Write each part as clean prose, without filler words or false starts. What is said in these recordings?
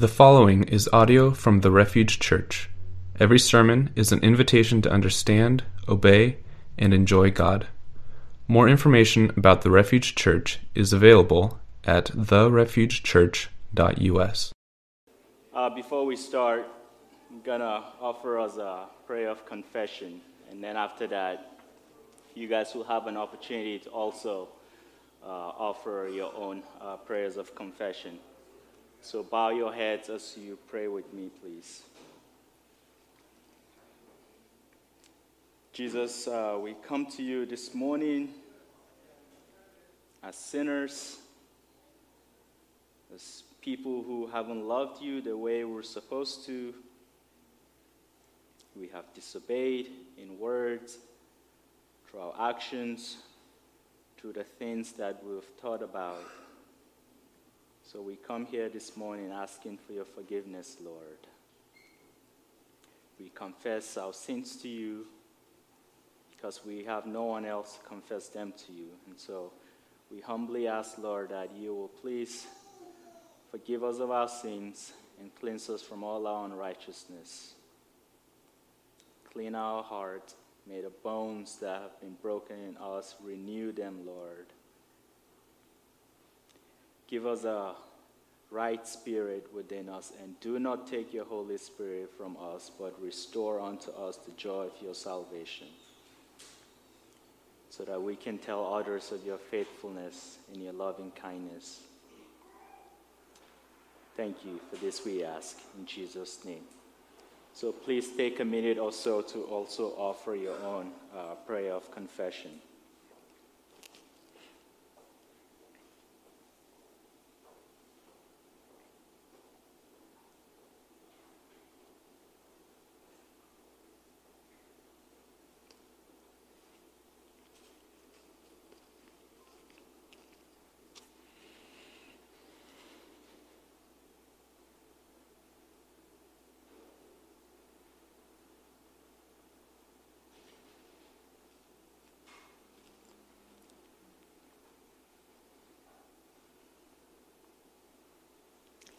The following is audio from The Refuge Church. Every sermon is an invitation to understand, obey, and enjoy God. More information about The Refuge Church is available at therefugechurch.us. Before we start, I'm going to offer us a prayer of confession. And then after that, you guys will have an opportunity to also offer your own prayers of confession. So bow your heads as you pray with me, please. Jesus, we come to you this morning as sinners, as people who haven't loved you the way we're supposed to. We have disobeyed in words, through our actions, through the things that we've thought about. So we come here this morning asking for your forgiveness, Lord. We confess our sins to you because we have no one else to confess them to you. And so we humbly ask, Lord, that you will please forgive us of our sins and cleanse us from all our unrighteousness. Clean our heart. May the bones that have been broken in us renew them, Lord. Give us a right spirit within us, and do not take your Holy Spirit from us, but restore unto us the joy of your salvation, so that we can tell others of your faithfulness and your loving kindness. Thank you for this we ask in Jesus' name. So please take a minute or so to also offer your own prayer of confession.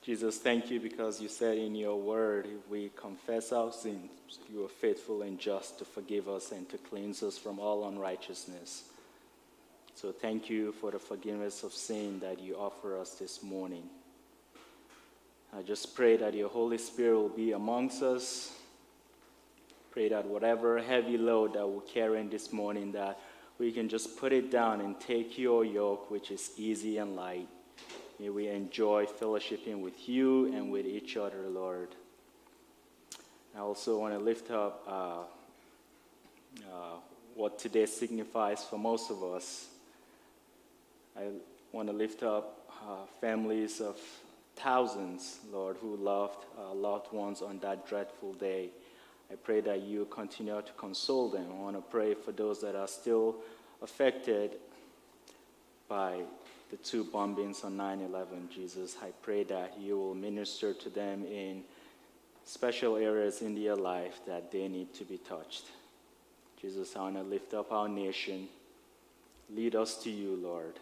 Jesus, thank you because you said in your word, if we confess our sins, you are faithful and just to forgive us and to cleanse us from all unrighteousness. So thank you for the forgiveness of sin that you offer us this morning. I just pray that your Holy Spirit will be amongst us. Pray that whatever heavy load that we're carrying this morning, that we can just put it down and take your yoke, which is easy and light. May we enjoy fellowshipping with you and with each other, Lord. I also want to lift up what today signifies for most of us. I want to lift up families of thousands, Lord, who loved loved ones on that dreadful day. I pray that you continue to console them. I want to pray for those that are still affected by the two bombings on 9/11, Jesus. I pray that you will minister to them in special areas in their life that they need to be touched. Jesus, I want to lift up our nation. Lead us to you, Lord.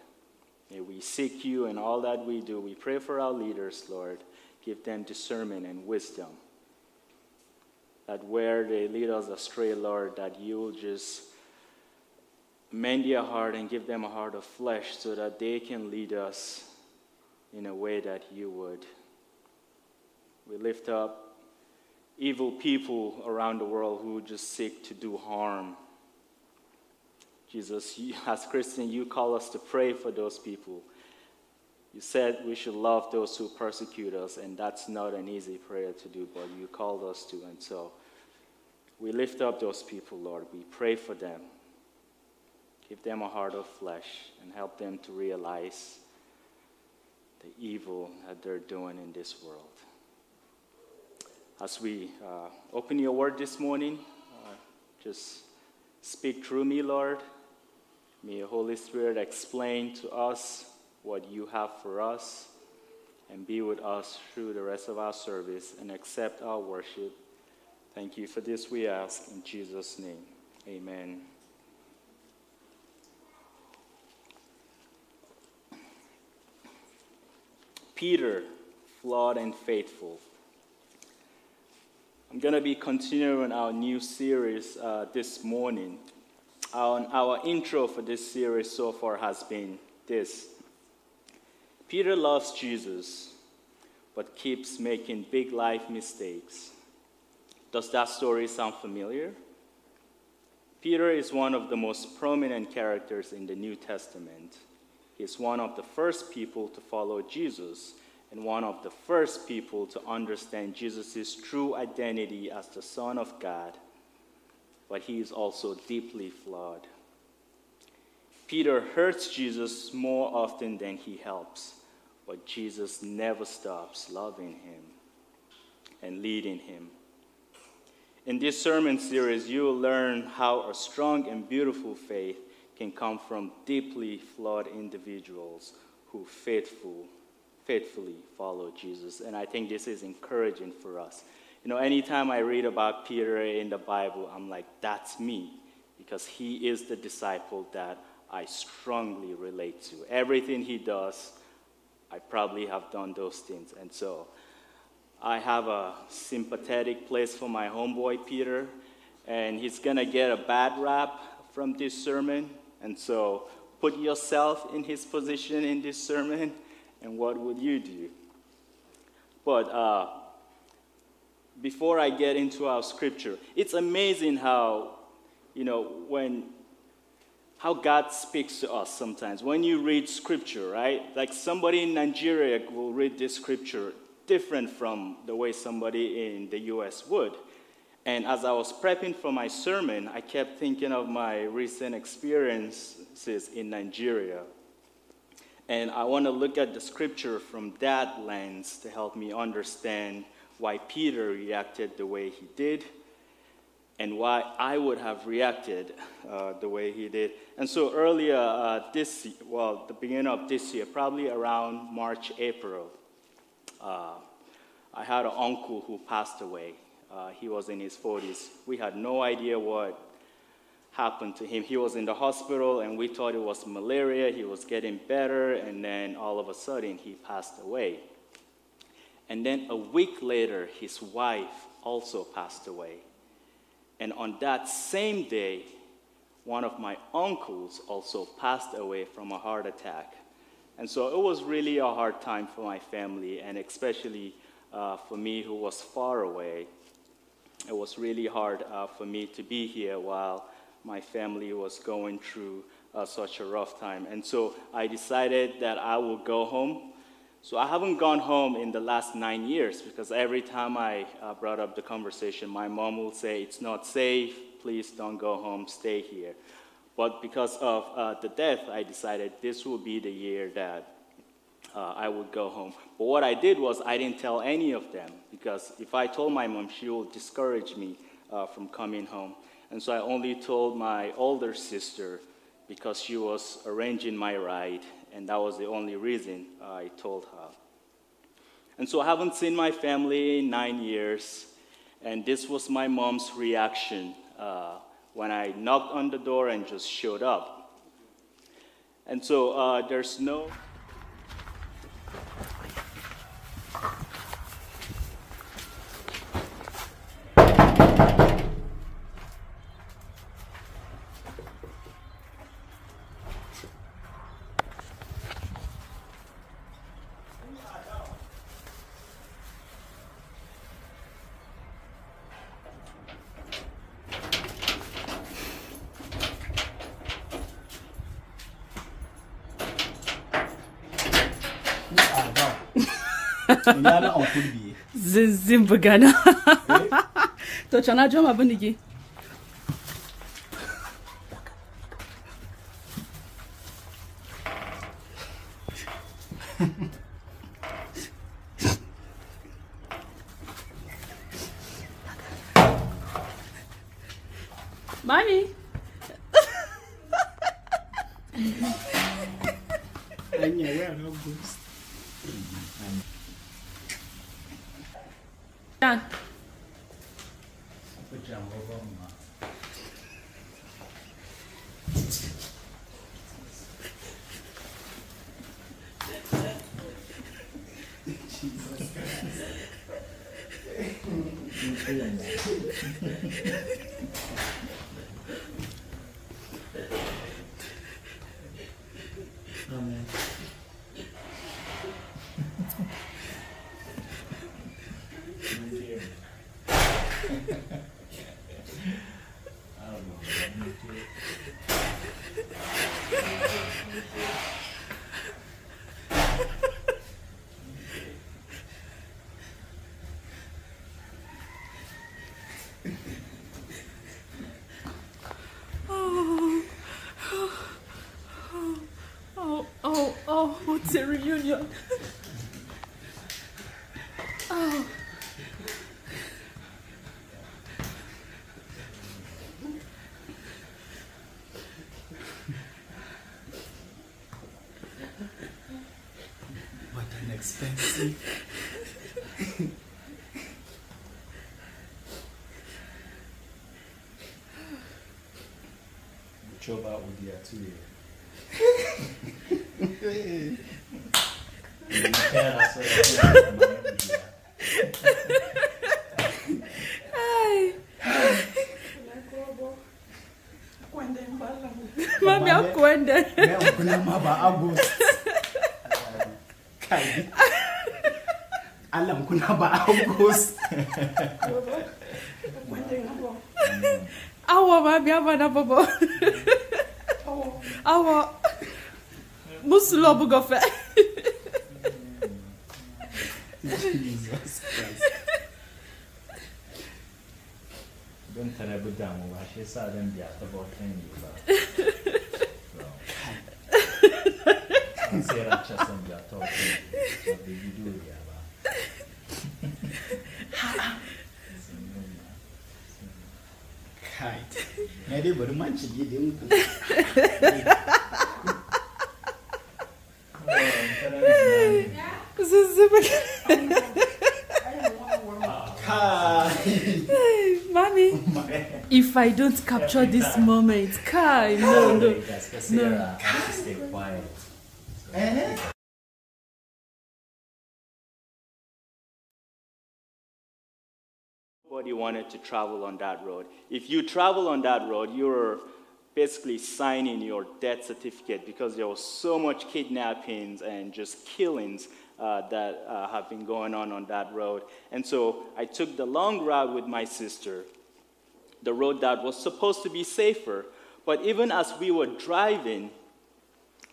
May we seek you in all that we do. We pray for our leaders, Lord. Give them discernment and wisdom, that where they lead us astray, Lord, that you will just mend your heart and give them a heart of flesh so that they can lead us in a way that you would. We lift up evil people around the world who just seek to do harm. Jesus, you, as Christians, you call us to pray for those people. You said we should love those who persecute us, and that's not an easy prayer to do, but you called us to. And so we lift up those people, Lord. We pray for them. Give them a heart of flesh and help them to realize the evil that they're doing in this world. As we open your word this morning, just speak through me, Lord. May your Holy Spirit explain to us what you have for us, and be with us through the rest of our service and accept our worship. Thank you for this we ask in Jesus' name. Amen. Peter flawed and faithful. I'm going to be continuing our new series this morning. Our intro for this series so far has been this. Peter loves Jesus, but keeps making big life mistakes. Does that story sound familiar? Peter is one of the most prominent characters in the New Testament. He's one of the first people to follow Jesus, and one of the first people to understand Jesus' true identity as the Son of God, but he is also deeply flawed. Peter hurts Jesus more often than he helps, but Jesus never stops loving him and leading him. In this sermon series, you will learn how a strong and beautiful faith can come from deeply flawed individuals who faithfully follow Jesus. And I think this is encouraging for us. You know, anytime I read about Peter in the Bible, I'm like, that's me, because he is the disciple that I strongly relate to. Everything he does, I probably have done those things. And so I have a sympathetic place for my homeboy, Peter, and he's going to get a bad rap from this sermon. And so put yourself in his position in this sermon. And what would you do? But before I get into our scripture, it's amazing how, you know, how God speaks to us sometimes. When you read scripture, right? Like somebody in Nigeria will read this scripture different from the way somebody in the U.S. would. And as I was prepping for my sermon, I kept thinking of my recent experiences in Nigeria. And I want to look at the scripture from that lens to help me understand why Peter reacted the way he did and why I would have reacted the way he did. And so earlier the beginning of this year, probably around March, April, I had an uncle who passed away. He was in his 40s. We had no idea what happened to him. He was in the hospital, and we thought it was malaria. He was getting better, and then all of a sudden, he passed away. And then a week later, his wife also passed away. And on that same day, one of my uncles also passed away from a heart attack. And so it was really a hard time for my family, and especially for me who was far away. It was really hard for me to be here while my family was going through such a rough time. And so I decided that I will go home. So I haven't gone home in the last 9 years, because every time I brought up the conversation, my mom will say, it's not safe, please don't go home, stay here. But because of the death, I decided this will be the year that I would go home. But what I did was I didn't tell any of them, because if I told my mom, she will discourage me from coming home. And so I only told my older sister because she was arranging my ride, and that was the only reason I told her. And so I haven't seen my family in 9 years, and this was my mom's reaction when I knocked on the door and just showed up. And so there's no... Zin bagana. To chana jom abunigi. Mommy. Anya, we are no ghosts. John. Amen. It's a reunion. Oh. What an expensive. Jesus Christ. Don't tell her down over. She saw them be after about 10 years. I'm saying that just on their talk. What did you do here? Kite. Maybe but much you didn't. If I don't capture this moment, Kai, no. No. Stay quiet. So. Nobody wanted to travel on that road. If you travel on that road, you're basically signing your death certificate because there was so much kidnappings and just killings that have been going on that road. And so I took the long route with my sister. The road that was supposed to be safer. But even as we were driving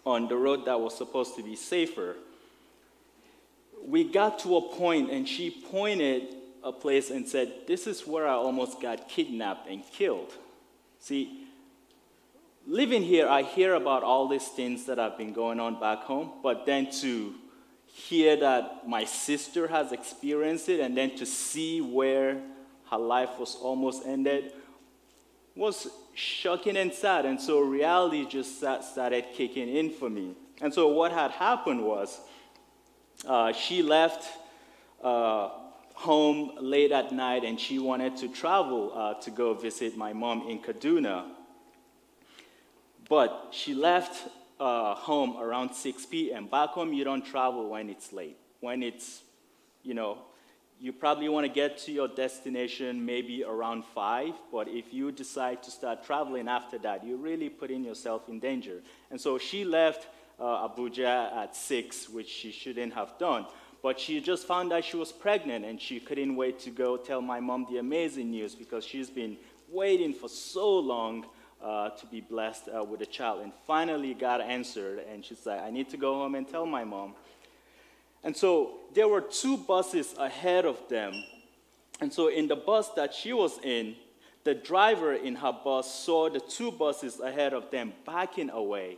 on the road that was supposed to be safer, we got to a point and she pointed a place and said, this is where I almost got kidnapped and killed. See, living here, I hear about all these things that have been going on back home, but then to hear that my sister has experienced it and then to see where her life was almost ended, was shocking and sad. And so reality just started kicking in for me. And so what had happened was she left home late at night and she wanted to travel to go visit my mom in Kaduna. But she left home around 6 p.m. Back home, you don't travel when it's late, when it's, you probably want to get to your destination maybe around 5, but if you decide to start traveling after that, you're really putting yourself in danger. And so she left Abuja at 6, which she shouldn't have done. But she just found out she was pregnant, and she couldn't wait to go tell my mom the amazing news because she's been waiting for so long to be blessed with a child. And finally God answered, and she's like, I need to go home and tell my mom. And so there were two buses ahead of them. And so in the bus that she was in, the driver in her bus saw the two buses ahead of them backing away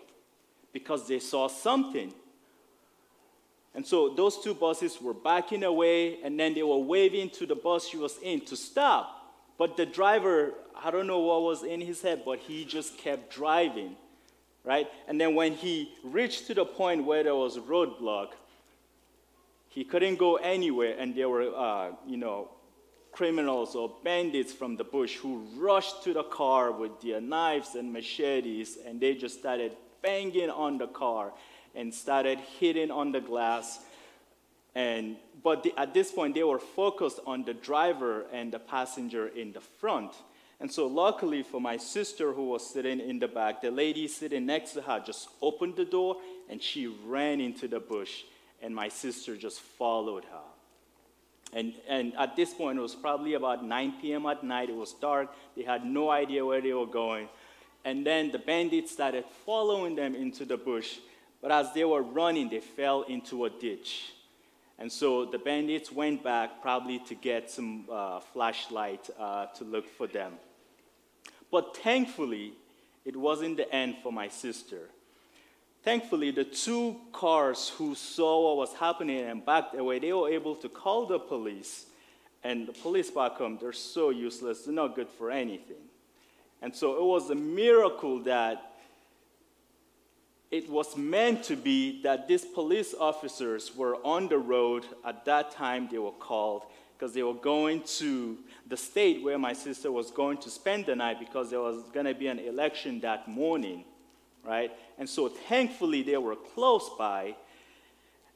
because they saw something. And so those two buses were backing away, and then they were waving to the bus she was in to stop. But the driver, I don't know what was in his head, but he just kept driving, right? And then when he reached to the point where there was a roadblock, he couldn't go anywhere, and there were, criminals or bandits from the bush who rushed to the car with their knives and machetes, and they just started banging on the car and started hitting on the glass. But at this point, they were focused on the driver and the passenger in the front. And so luckily for my sister who was sitting in the back, the lady sitting next to her just opened the door and she ran into the bush, and my sister just followed her. And at this point, it was probably about 9 p.m. at night. It was dark. They had no idea where they were going. And then the bandits started following them into the bush. But as they were running, they fell into a ditch. And so the bandits went back probably to get some flashlight to look for them. But thankfully, it wasn't the end for my sister. Thankfully, the two cars who saw what was happening and backed away, they were able to call the police. And the police back home, they're so useless. They're not good for anything. And so it was a miracle that it was meant to be that these police officers were on the road at that time they were called, because they were going to the state where my sister was going to spend the night, because there was going to be an election that morning, right? And so thankfully they were close by.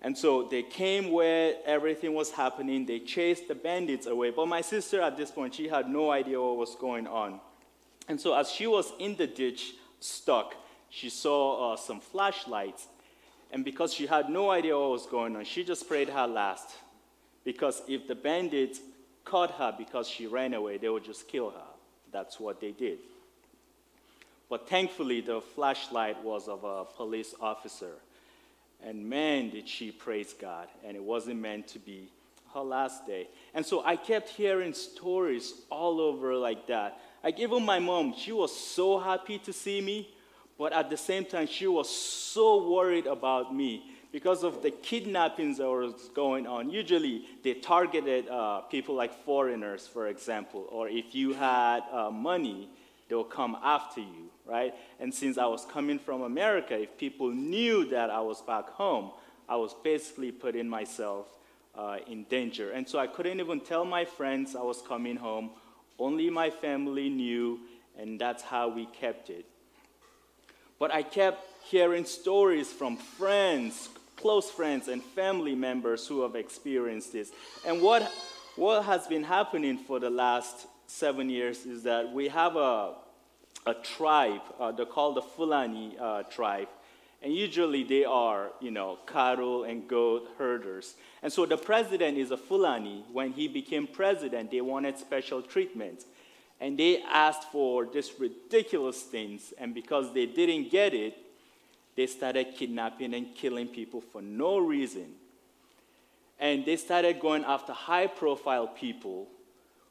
And so they came where everything was happening. They chased the bandits away. But my sister at this point, she had no idea what was going on. And so as she was in the ditch, stuck, she saw some flashlights, and because she had no idea what was going on, she just prayed her last, because if the bandits caught her because she ran away, they would just kill her. That's what they did. But thankfully, the flashlight was of a police officer, and man, did she praise God, and it wasn't meant to be her last day. And so I kept hearing stories all over like that. Like even my mom, she was so happy to see me, but at the same time, she was so worried about me because of the kidnappings that were going on. Usually, they targeted people like foreigners, for example, or if you had money, they will come after you, right? And since I was coming from America, if people knew that I was back home, I was basically putting myself in danger. And so I couldn't even tell my friends I was coming home. Only my family knew, and that's how we kept it. But I kept hearing stories from friends, close friends, and family members who have experienced this. And what has been happening for the last 7 years is that we have a tribe, they're called the Fulani tribe. And usually they are, you know, cattle and goat herders. And so the president is a Fulani. When he became president, they wanted special treatment. And they asked for these ridiculous things, and because they didn't get it, they started kidnapping and killing people for no reason. And they started going after high-profile people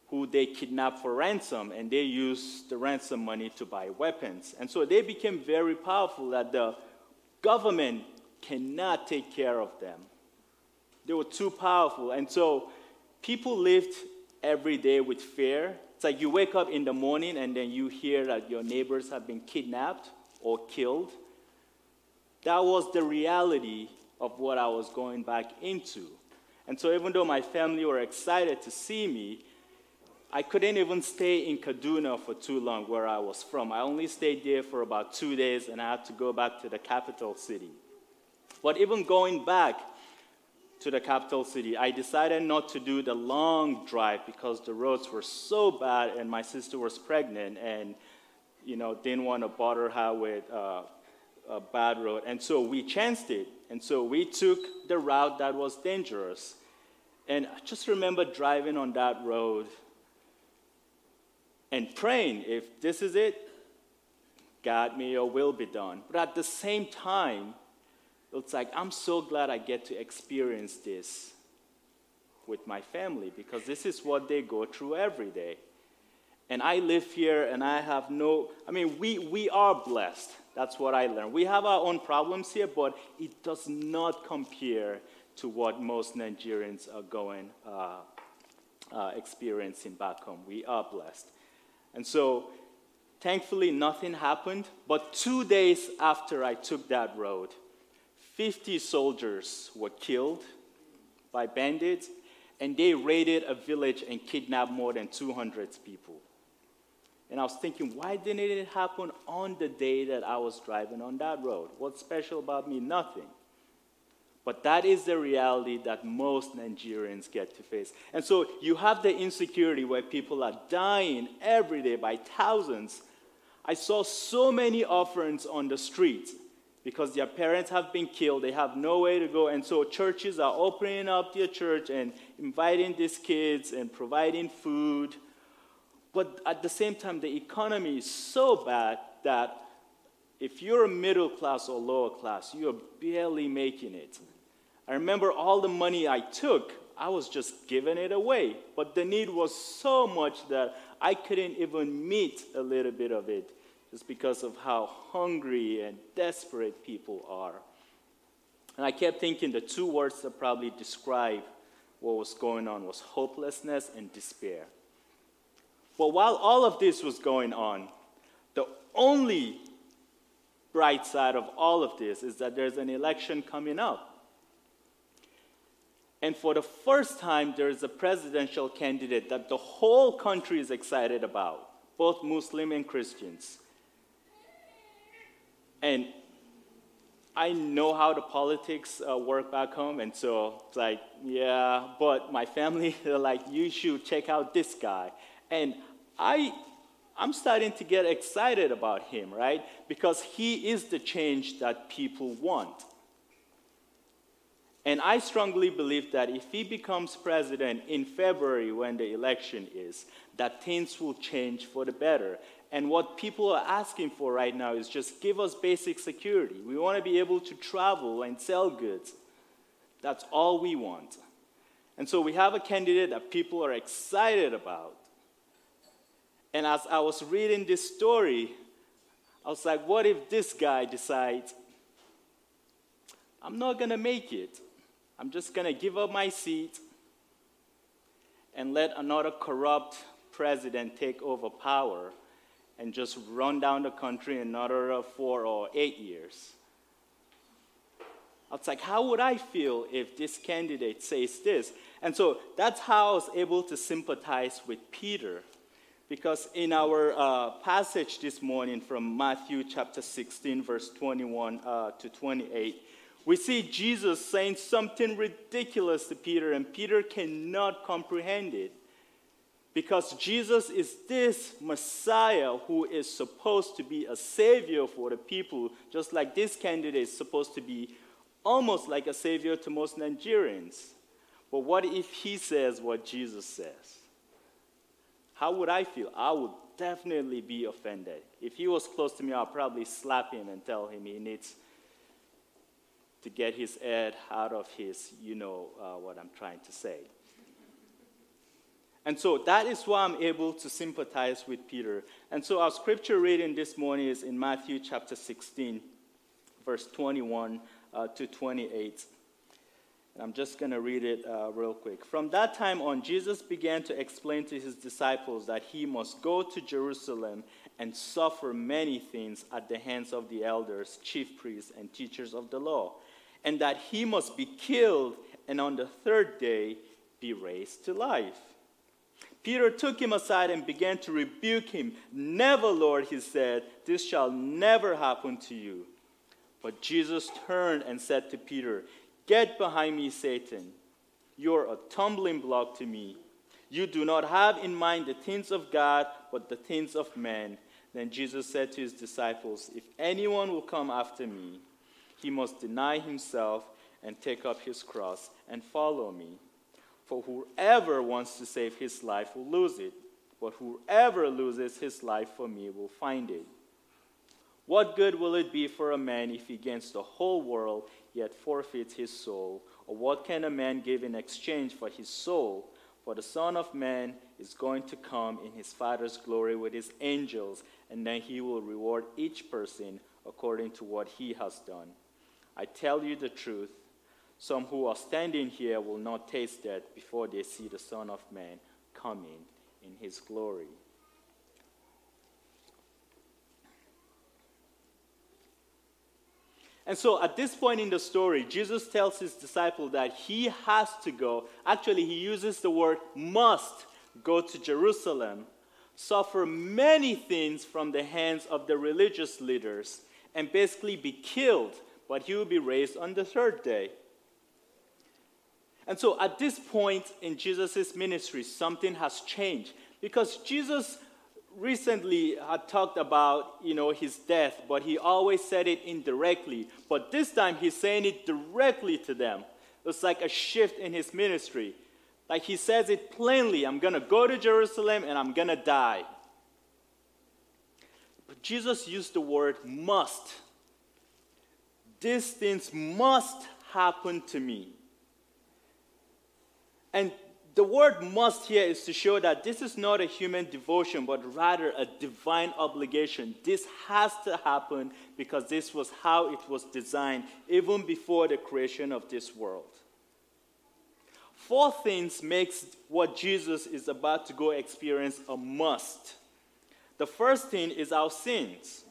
who they kidnapped for ransom, and they used the ransom money to buy weapons. And so they became very powerful that the government cannot take care of them. They were too powerful, and so people lived every day with fear. It's like you wake up in the morning and then you hear that your neighbors have been kidnapped or killed. That was the reality of what I was going back into. And so even though my family were excited to see me, I couldn't even stay in Kaduna for too long where I was from. I only stayed there for about 2 days, and I had to go back to the capital city. But even going back to the capital city, I decided not to do the long drive because the roads were so bad, and my sister was pregnant and, you know, didn't want to bother her with a bad road. And so we chanced it. And so we took the route that was dangerous. And I just remember driving on that road and praying, if this is it, God, may your will be done. But at the same time, it's like, I'm so glad I get to experience this with my family, because this is what they go through every day. And I live here, and I have no, I mean, we are blessed. That's what I learned. We have our own problems here, but it does not compare to what most Nigerians are going, experiencing back home. We are blessed. And so, thankfully, nothing happened. But 2 days after I took that road, 50 soldiers were killed by bandits, and they raided a village and kidnapped more than 200 people. And I was thinking, why didn't it happen on the day that I was driving on that road? What's special about me? Nothing. But that is the reality that most Nigerians get to face. And so you have the insecurity where people are dying every day by thousands. I saw so many orphans on the streets because their parents have been killed. They have nowhere to go. And so churches are opening up their church and inviting these kids and providing food. But at the same time, the economy is so bad that if you're a middle class or lower class, you're barely making it. I remember all the money I took, I was just giving it away. But the need was so much that I couldn't even meet a little bit of it just because of how hungry and desperate people are. And I kept thinking the two words that probably describe what was going on was hopelessness and despair. But while all of this was going on, the only bright side of all of this is that there's an election coming up. And for the first time, there is a presidential candidate that the whole country is excited about, both Muslim and Christians. And I know how the politics work back home, and so it's like, yeah, but my family, they're like, you should check out this guy. And I'm starting to get excited about him, right? Because he is the change that people want. And I strongly believe that if he becomes president in February when the election is, that things will change for the better. And what people are asking for right now is just give us basic security. We want to be able to travel and sell goods. That's all we want. And so we have a candidate that people are excited about. And as I was reading this story, I was like, what if this guy decides, I'm not going to make it. I'm just going to give up my seat and let another corrupt president take over power and just run down the country another 4 or 8 years. I was like, how would I feel if this candidate says this? And so that's how I was able to sympathize with Peter. Because in our passage this morning from Matthew chapter 16, verse 21 to 28, we see Jesus saying something ridiculous to Peter, and Peter cannot comprehend it. Because Jesus is this Messiah who is supposed to be a savior for the people, just like this candidate is supposed to be almost like a savior to most Nigerians. But what if he says what Jesus says? How would I feel? I would definitely be offended. If he was close to me, I'd probably slap him and tell him he needs to get his head out of his, what I'm trying to say. And so that is why I'm able to sympathize with Peter. And so our scripture reading this morning is in Matthew chapter 16, verse 21 to 28. And I'm just going to read it real quick. From that time on, Jesus began to explain to his disciples that he must go to Jerusalem and suffer many things at the hands of the elders, chief priests, and teachers of the law, and that he must be killed and on the third day be raised to life. Peter took him aside and began to rebuke him. Never, Lord, he said, this shall never happen to you. But Jesus turned and said to Peter, get behind me, Satan. You're a tumbling block to me. You do not have in mind the things of God, but the things of man. Then Jesus said to his disciples, if anyone will come after me, he must deny himself and take up his cross and follow me. For whoever wants to save his life will lose it, but whoever loses his life for me will find it. What good will it be for a man if he gains the whole world yet forfeits his soul? Or what can a man give in exchange for his soul? For the Son of Man is going to come in his Father's glory with his angels, and then he will reward each person according to what he has done. I tell you the truth, some who are standing here will not taste death before they see the Son of Man coming in his glory. And so at this point in the story, Jesus tells his disciple that he has to go. Actually, he uses the word must go to Jerusalem, suffer many things from the hands of the religious leaders, and basically be killed, but he will be raised on the third day. And so at this point in Jesus' ministry, something has changed, because Jesus recently had talked about, his death, but he always said it indirectly. But this time he's saying it directly to them. It's like a shift in his ministry. Like he says it plainly, I'm going to go to Jerusalem and I'm going to die. But Jesus used the word must. These things must happen to me. And the word must here is to show that this is not a human devotion, but rather a divine obligation. This has to happen because this was how it was designed, even before the creation of this world. Four things makes what Jesus is about to go experience a must. The first thing is our sins,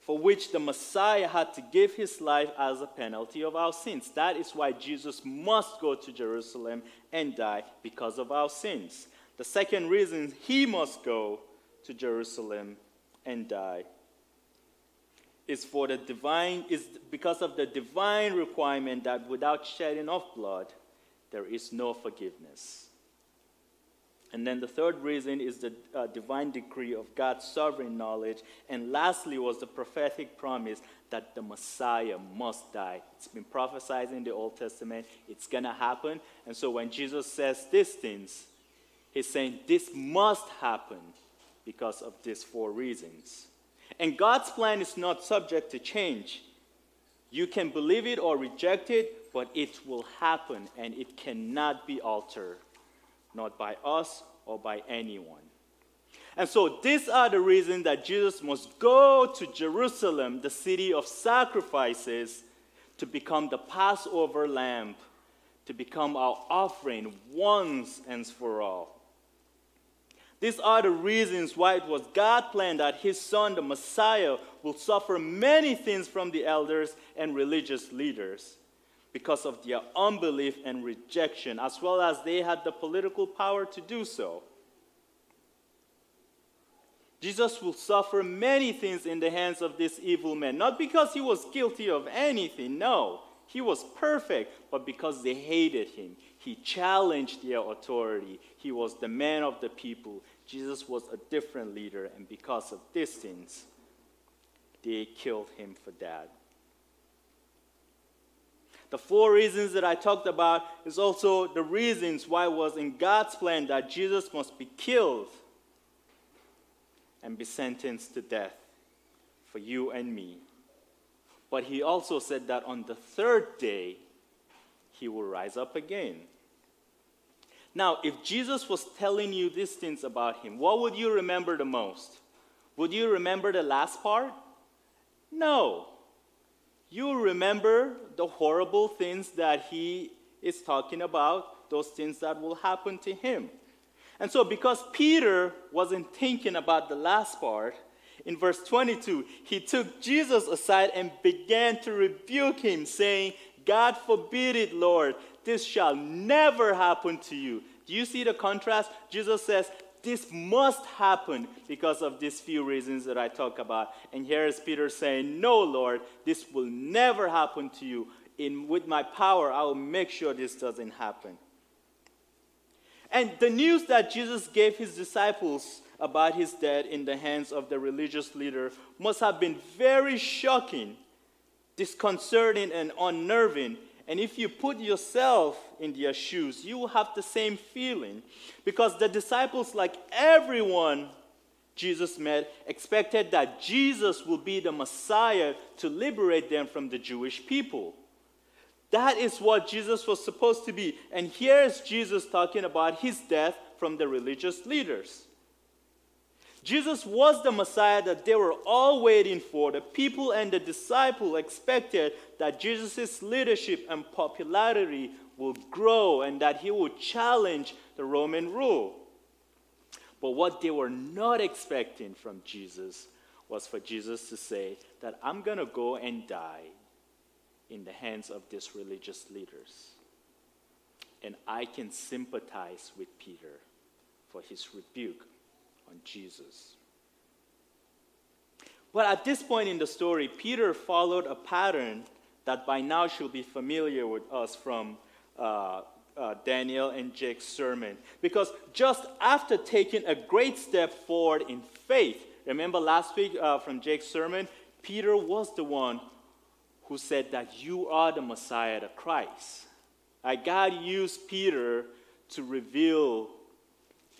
for which the Messiah had to give his life as a penalty of our sins. That is why Jesus must go to Jerusalem and die, because of our sins. The second reason he must go to Jerusalem and die is because of the divine requirement that without shedding of blood, there is no forgiveness. And then the third reason is the divine decree of God's sovereign knowledge. And lastly was the prophetic promise that the Messiah must die. It's been prophesied in the Old Testament. It's going to happen. And so when Jesus says these things, he's saying this must happen because of these four reasons. And God's plan is not subject to change. You can believe it or reject it, but it will happen and it cannot be altered. Not by us or by anyone. And so these are the reasons that Jesus must go to Jerusalem, the city of sacrifices, to become the Passover lamb, to become our offering once and for all. These are the reasons why it was God's plan that his son, the Messiah, will suffer many things from the elders and religious leaders, because of their unbelief and rejection, as well as they had the political power to do so. Jesus will suffer many things in the hands of these evil men, not because he was guilty of anything, no. He was perfect, but because they hated him. He challenged their authority. He was the man of the people. Jesus was a different leader, and because of these things, they killed him for that. The four reasons that I talked about is also the reasons why it was in God's plan that Jesus must be killed and be sentenced to death for you and me. But he also said that on the third day, he will rise up again. Now, if Jesus was telling you these things about him, what would you remember the most? Would you remember the last part? No. You remember the horrible things that he is talking about, those things that will happen to him. And so because Peter wasn't thinking about the last part, in verse 22, he took Jesus aside and began to rebuke him, saying, God forbid it, Lord, this shall never happen to you. Do you see the contrast? Jesus says, this must happen because of these few reasons that I talk about. And here is Peter saying, no, Lord, this will never happen to you. With my power, I will make sure this doesn't happen. And the news that Jesus gave his disciples about his death in the hands of the religious leader must have been very shocking, disconcerting, and unnerving. And if you put yourself in their shoes, you will have the same feeling. Because the disciples, like everyone Jesus met, expected that Jesus will be the Messiah to liberate them from the Jewish people. That is what Jesus was supposed to be. And here is Jesus talking about his death from the religious leaders. Jesus was the Messiah that they were all waiting for. The people and the disciples expected that Jesus' leadership and popularity will grow and that he would challenge the Roman rule. But what they were not expecting from Jesus was for Jesus to say that I'm going to go and die in the hands of these religious leaders. And I can sympathize with Peter for his rebuke on Jesus. But at this point in the story, Peter followed a pattern that by now should be familiar with us from Daniel and Jake's sermon. Because just after taking a great step forward in faith, remember last week from Jake's sermon, Peter was the one who said that you are the Messiah, the Christ. God used Peter to reveal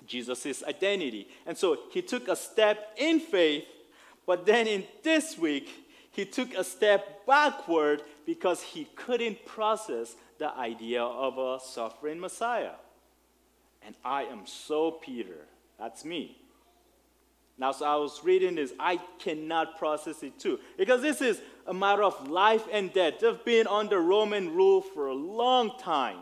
Jesus' identity. And so he took a step in faith, but then in this week, he took a step backward because he couldn't process the idea of a suffering Messiah. And I am so Peter. That's me. Now, so I was reading this. I cannot process it too. Because this is a matter of life and death. They've been under Roman rule for a long time.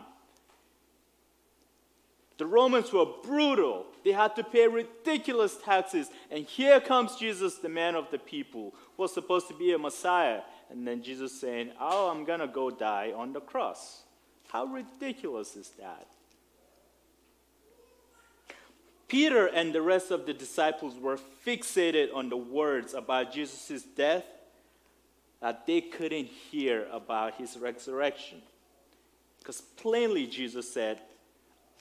The Romans were brutal. They had to pay ridiculous taxes. And here comes Jesus, the man of the people, who was supposed to be a Messiah. And then Jesus saying, oh, I'm going to go die on the cross. How ridiculous is that? Peter and the rest of the disciples were fixated on the words about Jesus' death that they couldn't hear about his resurrection. Because plainly Jesus said,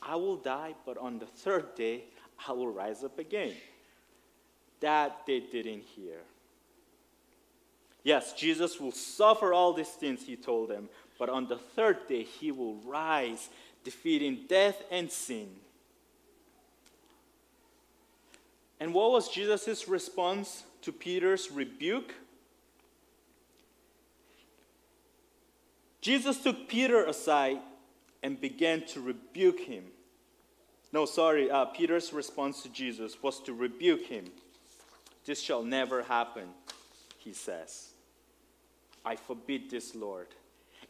I will die, but on the third day, I will rise up again. That they didn't hear. Yes, Jesus will suffer all these things, he told them, but on the third day, he will rise, defeating death and sin. And what was Jesus' response to Peter's rebuke? Jesus took Peter aside and began to rebuke him. No, sorry, Peter's response to Jesus was to rebuke him. This shall never happen, he says. I forbid this, Lord.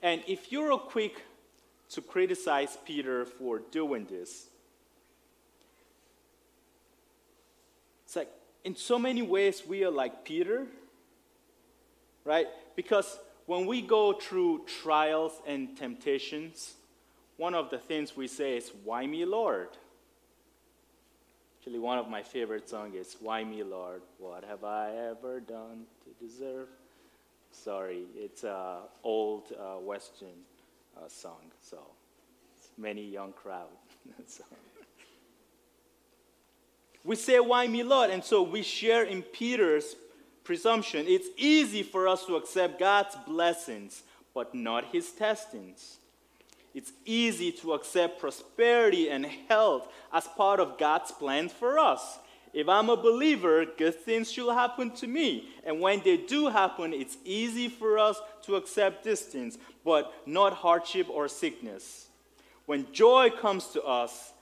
And if you're quick to criticize Peter for doing this, it's like, in so many ways, we are like Peter, right? Because when we go through trials and temptations, one of the things we say is, why me, Lord? Actually, one of my favorite songs is, why me, Lord? What have I ever done to deserve? Sorry, it's an old Western song, so it's many young crowd. So. We say, why me, Lord? And so we share in Peter's presumption. It's easy for us to accept God's blessings, but not his testings. It's easy to accept prosperity and health as part of God's plan for us. If I'm a believer, good things should happen to me. And when they do happen, it's easy for us to accept these things, but not hardship or sickness. When joy comes to us,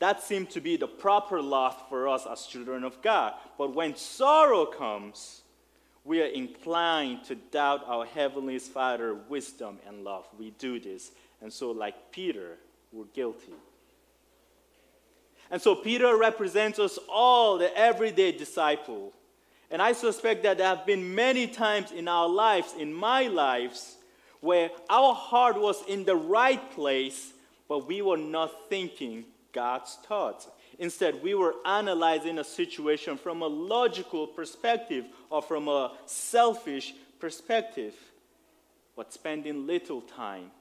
that seemed to be the proper lot for us as children of God. But when sorrow comes, we are inclined to doubt our Heavenly Father's wisdom and love. We do this. And so, like Peter, we're guilty. And so Peter represents us all, the everyday disciple. And I suspect that there have been many times in our lives, in my lives, where our heart was in the right place, but we were not thinking God's thoughts. Instead, we were analyzing a situation from a logical perspective or from a selfish perspective, but spending little time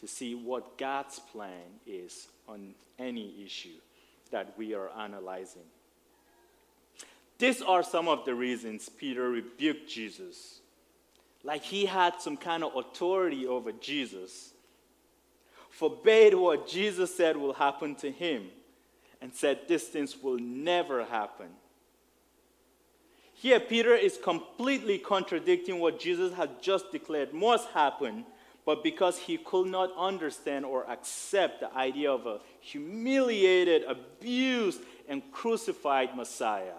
to see what God's plan is on any issue that we are analyzing. These are some of the reasons Peter rebuked Jesus, like he had some kind of authority over Jesus, forbade what Jesus said will happen to him, and said these things will never happen. Here, Peter is completely contradicting what Jesus had just declared must happen, but because he could not understand or accept the idea of a humiliated, abused, and crucified Messiah,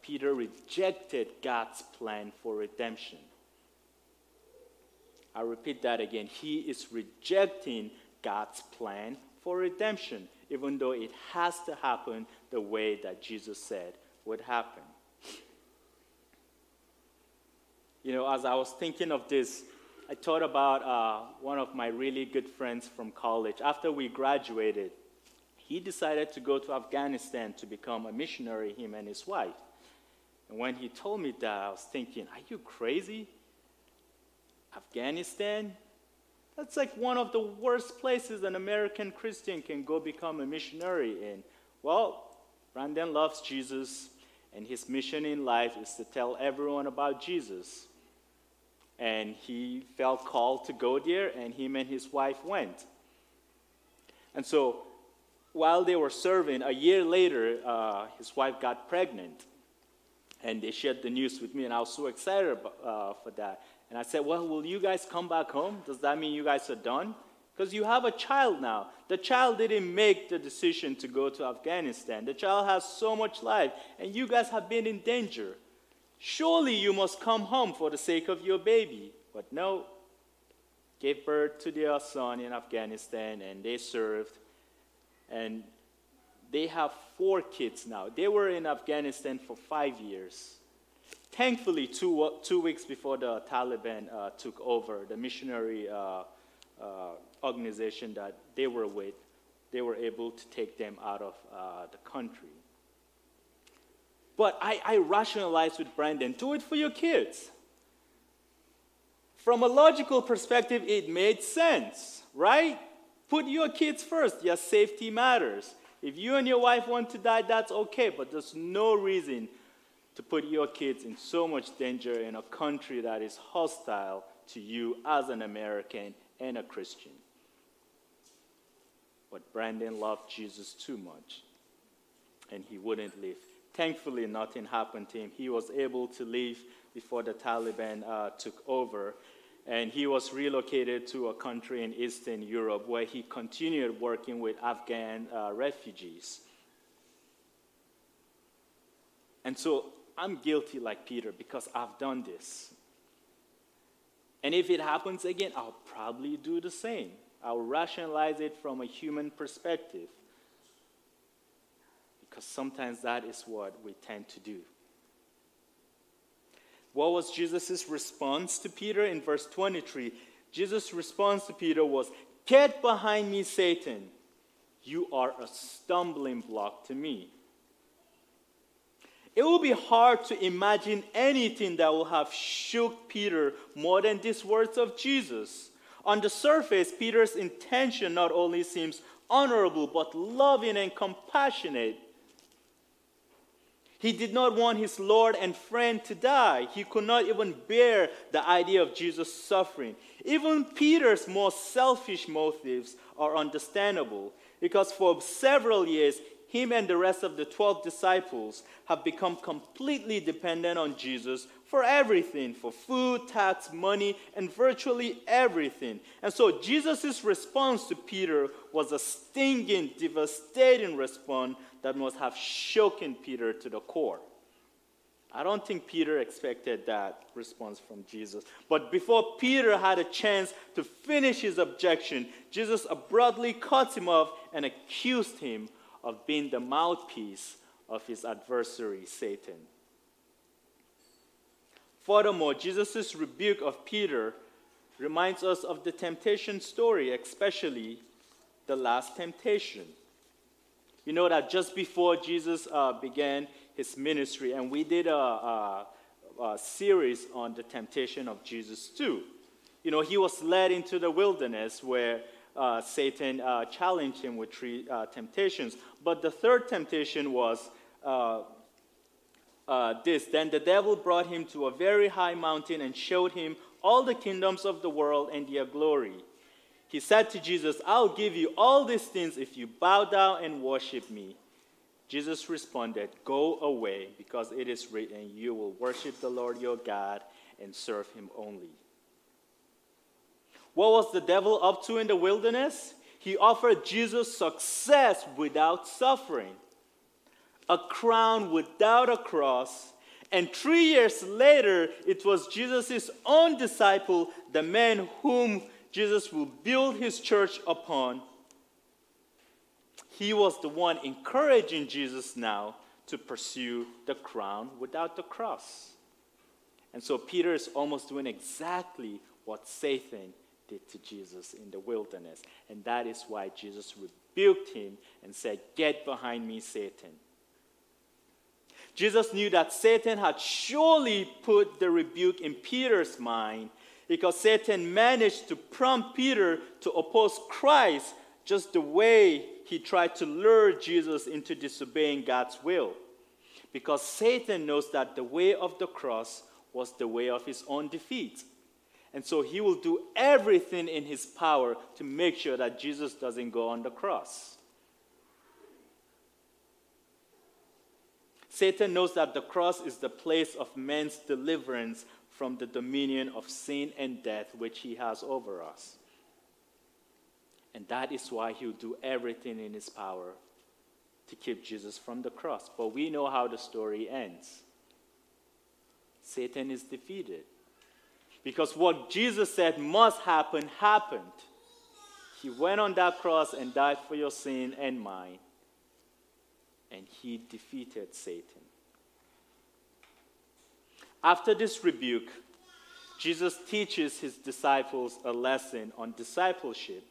Peter rejected God's plan for redemption. I repeat that again. He is rejecting God's plan for redemption, even though it has to happen the way that Jesus said would happen. You know, as I was thinking of this, I thought about one of my really good friends from college. After we graduated, he decided to go to Afghanistan to become a missionary, him and his wife. And when he told me that, I was thinking, are you crazy? Afghanistan, that's like one of the worst places an American Christian can go become a missionary in. Well, Brandon loves Jesus, and his mission in life is to tell everyone about Jesus. And he felt called to go there, and him and his wife went. And so, while they were serving, a year later, his wife got pregnant. And they shared the news with me, and I was so excited for that. And I said, well, will you guys come back home? Does that mean you guys are done? Because you have a child now. The child didn't make the decision to go to Afghanistan. The child has so much life, and you guys have been in danger. Surely you must come home for the sake of your baby. But no, gave birth to their son in Afghanistan, and they served. And they have 4 kids now. They were in Afghanistan for 5 years. Thankfully, two weeks before the Taliban took over, the missionary organization that they were with, they were able to take them out of the country. But I rationalized with Brandon, do it for your kids. From a logical perspective, it made sense, right? Put your kids first. Your safety matters. If you and your wife want to die, that's okay, but there's no reason to put your kids in so much danger in a country that is hostile to you as an American and a Christian. But Brandon loved Jesus too much, and he wouldn't leave. Thankfully, nothing happened to him. He was able to leave before the Taliban took over, and he was relocated to a country in Eastern Europe where he continued working with Afghan refugees. And so I'm guilty like Peter because I've done this. And if it happens again, I'll probably do the same. I'll rationalize it from a human perspective, because sometimes that is what we tend to do. What was Jesus' response to Peter? In verse 23, Jesus' response to Peter was, "Get behind me, Satan. You are a stumbling block to me." It will be hard to imagine anything that will have shook Peter more than these words of Jesus. On the surface, Peter's intention not only seems honorable, but loving and compassionate. He did not want his Lord and friend to die. He could not even bear the idea of Jesus suffering. Even Peter's more selfish motives are understandable, because for several years, him and the rest of the 12 disciples have become completely dependent on Jesus for everything, for food, tax, money, and virtually everything. And so Jesus' response to Peter was a stinging, devastating response that must have shaken Peter to the core. I don't think Peter expected that response from Jesus. But before Peter had a chance to finish his objection, Jesus abruptly cut him off and accused him of being the mouthpiece of his adversary, Satan. Furthermore, Jesus' rebuke of Peter reminds us of the temptation story, especially the last temptation. You know that just before Jesus began his ministry, and we did a series on the temptation of Jesus too. You know, he was led into the wilderness where Satan challenged him with 3 temptations. But the 3rd temptation was this. Then the devil brought him to a very high mountain and showed him all the kingdoms of the world and their glory. He said to Jesus, "I'll give you all these things if you bow down and worship me." Jesus responded, "Go away, because it is written, you will worship the Lord your God and serve him only." What was the devil up to in the wilderness? He offered Jesus success without suffering, a crown without a cross. And 3 years later, it was Jesus' own disciple, the man whom Jesus will build his church upon. He was the one encouraging Jesus now to pursue the crown without the cross. And so Peter is almost doing exactly what Satan did to Jesus in the wilderness. And that is why Jesus rebuked him and said, "Get behind me, Satan." Jesus knew that Satan had surely put the rebuke in Peter's mind, because Satan managed to prompt Peter to oppose Christ just the way he tried to lure Jesus into disobeying God's will. Because Satan knows that the way of the cross was the way of his own defeat. And so he will do everything in his power to make sure that Jesus doesn't go on the cross. Satan knows that the cross is the place of man's deliverance from the dominion of sin and death which he has over us. And that is why he'll do everything in his power to keep Jesus from the cross. But we know how the story ends. Satan is defeated. Because what Jesus said must happen, happened. He went on that cross and died for your sin and mine. And he defeated Satan. After this rebuke, Jesus teaches his disciples a lesson on discipleship.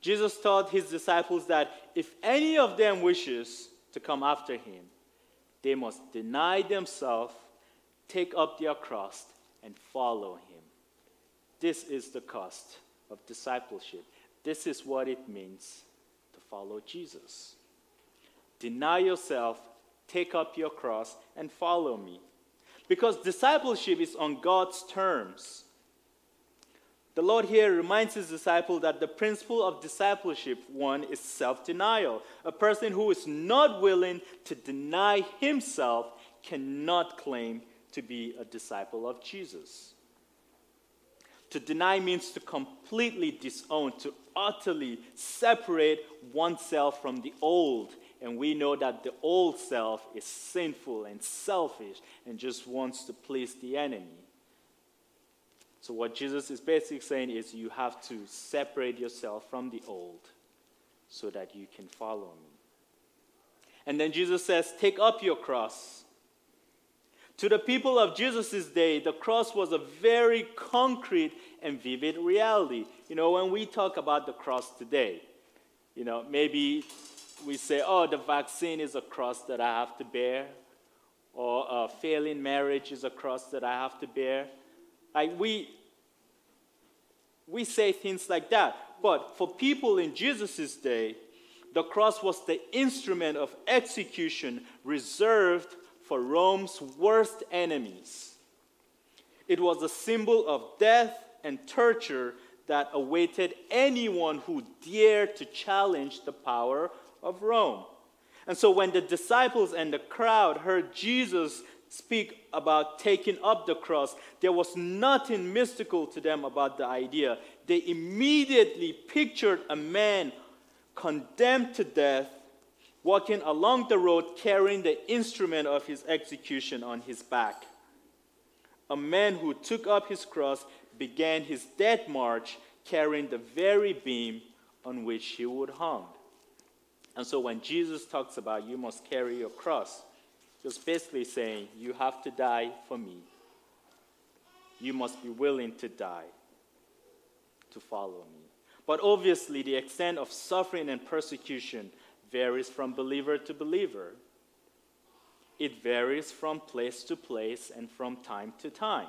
Jesus taught his disciples that if any of them wishes to come after him, they must deny themselves, take up their cross, and follow him. This is the cost of discipleship. This is what it means to follow Jesus. Deny yourself, take up your cross, and follow me. Because discipleship is on God's terms. The Lord here reminds his disciple that the principle of discipleship, one, is self-denial. A person who is not willing to deny himself cannot claim to be a disciple of Jesus. To deny means to completely disown, to utterly separate oneself from the old. And we know that the old self is sinful and selfish and just wants to please the enemy. So what Jesus is basically saying is you have to separate yourself from the old so that you can follow me. And then Jesus says, take up your cross. To the people of Jesus' day, the cross was a very concrete and vivid reality. You know, when we talk about the cross today, you know, maybe we say, oh, the vaccine is a cross that I have to bear, or a failing marriage is a cross that I have to bear. Like we say things like that. But for people in Jesus' day, the cross was the instrument of execution reserved for Rome's worst enemies. It was a symbol of death and torture that awaited anyone who dared to challenge the power of Rome. And so when the disciples and the crowd heard Jesus speak about taking up the cross, there was nothing mystical to them about the idea. They immediately pictured a man condemned to death, walking along the road carrying the instrument of his execution on his back. A man who took up his cross began his death march carrying the very beam on which he would hang. And so when Jesus talks about you must carry your cross, it's basically saying, you have to die for me. You must be willing to die to follow me. But obviously, the extent of suffering and persecution varies from believer to believer. It varies from place to place and from time to time.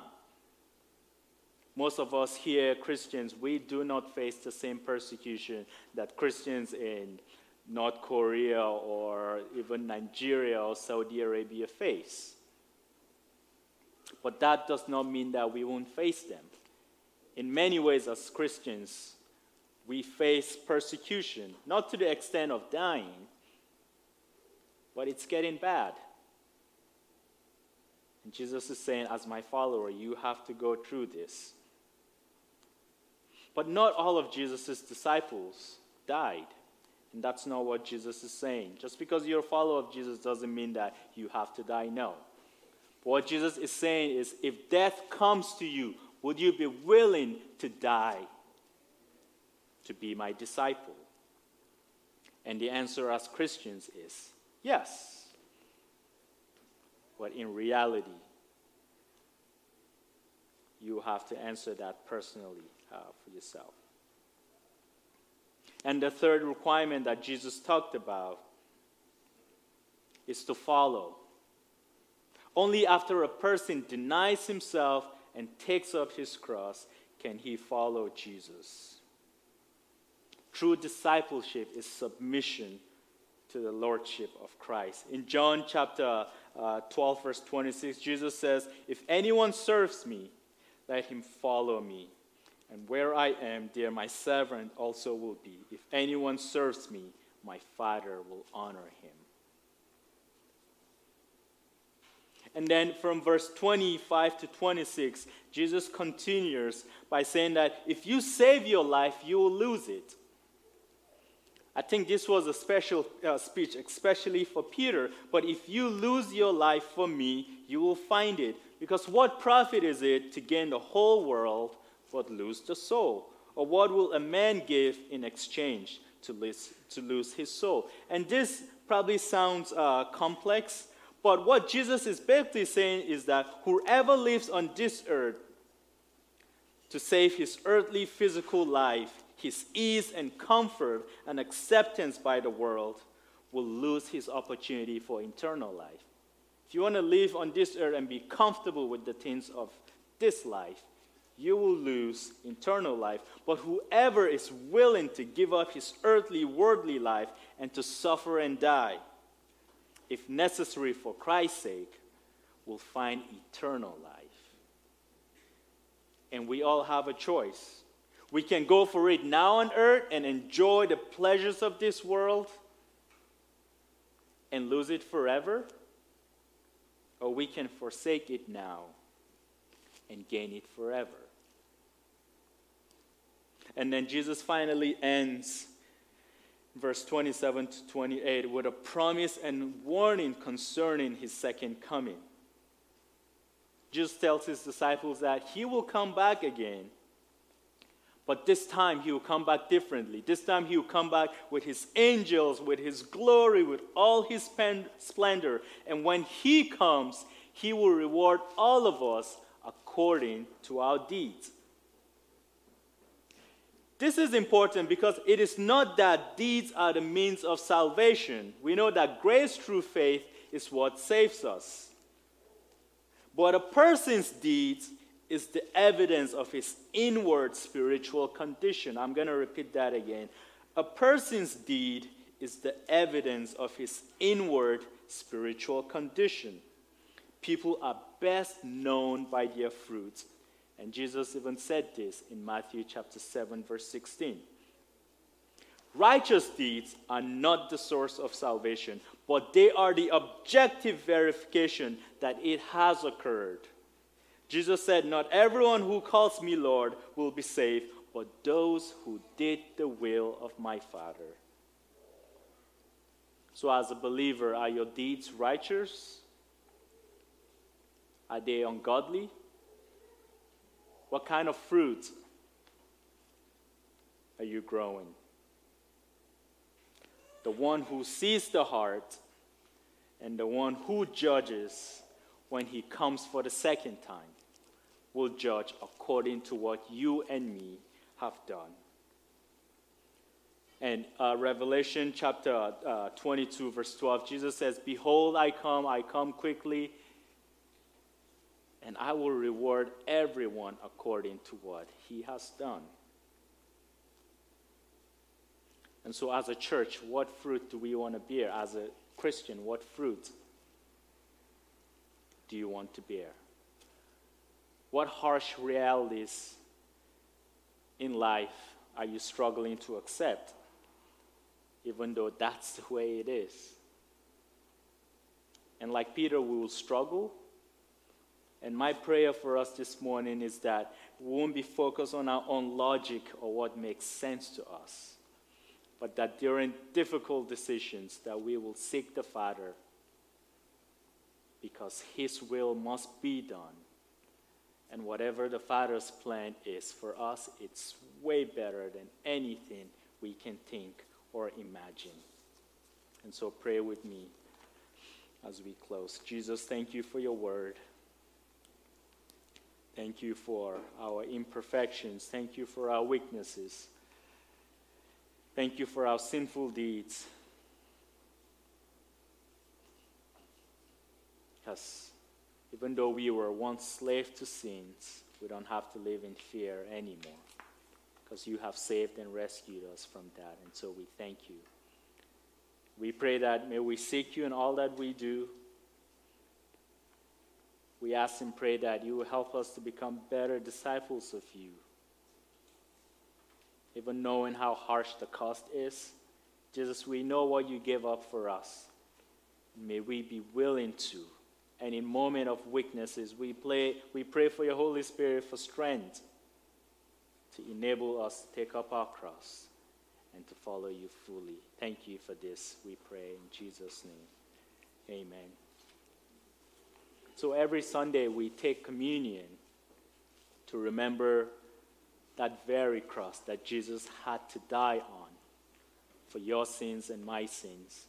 Most of us here, Christians, we do not face the same persecution that Christians in North Korea or even Nigeria or Saudi Arabia face. But that does not mean that we won't face them. In many ways, as Christians, we face persecution, not to the extent of dying, but it's getting bad. And Jesus is saying, as my follower, you have to go through this. But not all of Jesus' disciples died. And that's not what Jesus is saying. Just because you're a follower of Jesus doesn't mean that you have to die, no. What Jesus is saying is, if death comes to you, would you be willing to die to be my disciple? And the answer as Christians is yes. But in reality, you have to answer that personally for yourself. And the third requirement that Jesus talked about is to follow. Only after a person denies himself and takes up his cross, can he follow Jesus? True discipleship is submission to the lordship of Christ. In John chapter 12, verse 26, Jesus says, "If anyone serves me, let him follow me. And where I am, there my servant also will be. If anyone serves me, my Father will honor him." And then from verse 25 to 26, Jesus continues by saying that if you save your life, you will lose it. I think this was a special speech, especially for Peter. But if you lose your life for me, you will find it. Because what profit is it to gain the whole world but lose the soul? Or what will a man give in exchange to lose his soul? And this probably sounds complex, but what Jesus is basically saying is that whoever lives on this earth to save his earthly physical life, his ease and comfort and acceptance by the world, will lose his opportunity for eternal life. If you want to live on this earth and be comfortable with the things of this life, you will lose eternal life. But whoever is willing to give up his earthly, worldly life and to suffer and die, if necessary for Christ's sake, will find eternal life. And we all have a choice. We can go for it now on earth and enjoy the pleasures of this world and lose it forever, or we can forsake it now and gain it forever. And then Jesus finally ends verse 27 to 28 with a promise and warning concerning his second coming. Jesus tells his disciples that he will come back again, but this time he will come back differently. This time he will come back with his angels, with his glory, with all his splendor. And when he comes, he will reward all of us according to our deeds. This is important because it is not that deeds are the means of salvation. We know that grace through faith is what saves us. But a person's deeds is the evidence of his inward spiritual condition. I'm going to repeat that again. A person's deed is the evidence of his inward spiritual condition. People are best known by their fruits. And Jesus even said this in Matthew chapter 7, verse 16. Righteous deeds are not the source of salvation, but they are the objective verification that it has occurred. Jesus said, "Not everyone who calls me Lord will be saved, but those who did the will of my Father." So as a believer, are your deeds righteous? Are they ungodly? What kind of fruit are you growing? The one who sees the heart and the one who judges when he comes for the second time will judge according to what you and me have done. And Revelation chapter 22, verse 12, Jesus says, "Behold, I come quickly, and I will reward everyone according to what he has done." And so as a church, what fruit do we want to bear? As a Christian, what fruit do you want to bear? What harsh realities in life are you struggling to accept, even though that's the way it is? And like Peter, we will struggle. And my prayer for us this morning is that we won't be focused on our own logic or what makes sense to us, but that during difficult decisions that we will seek the Father, because his will must be done. And whatever the Father's plan is for us, it's way better than anything we can think or imagine. And so pray with me as we close. Jesus, thank you for your word. Thank you for our imperfections. Thank you for our weaknesses. Thank you for our sinful deeds. Because even though we were once slaves to sins, We don't have to live in fear anymore, because you have saved and rescued us from that. And so we thank you. We pray that may we seek you in all that we do. We ask and pray that you will help us to become better disciples of you. Even knowing how harsh the cost is, Jesus, we know what you gave up for us. May we be willing to, and in moment of weaknesses, we pray for your Holy Spirit for strength to enable us to take up our cross and to follow you fully. Thank you for this, we pray in Jesus' name. Amen. So every Sunday we take communion to remember that very cross that Jesus had to die on for your sins and my sins.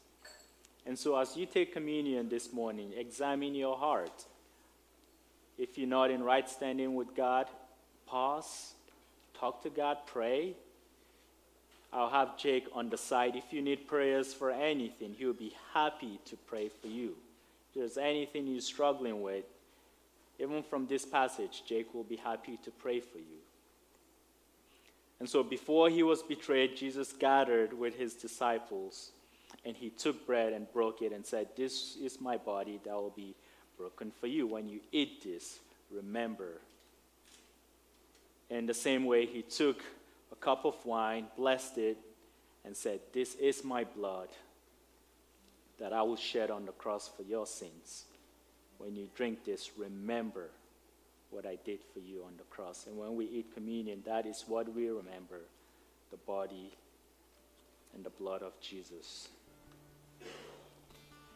And so as you take communion this morning, examine your heart. If you're not in right standing with God, pause, talk to God, pray. I'll have Jake on the side. If you need prayers for anything, he'll be happy to pray for you. If there's anything you're struggling with, even from this passage, Jake will be happy to pray for you. And so before he was betrayed, Jesus gathered with his disciples, and he took bread and broke it and said, "This is my body that will be broken for you. When you eat this, remember." In the same way, he took a cup of wine, blessed it, and said, "This is my blood that I will shed on the cross for your sins. When you drink this, remember what I did for you on the cross." And when we eat communion, that is what we remember, the body and the blood of Jesus.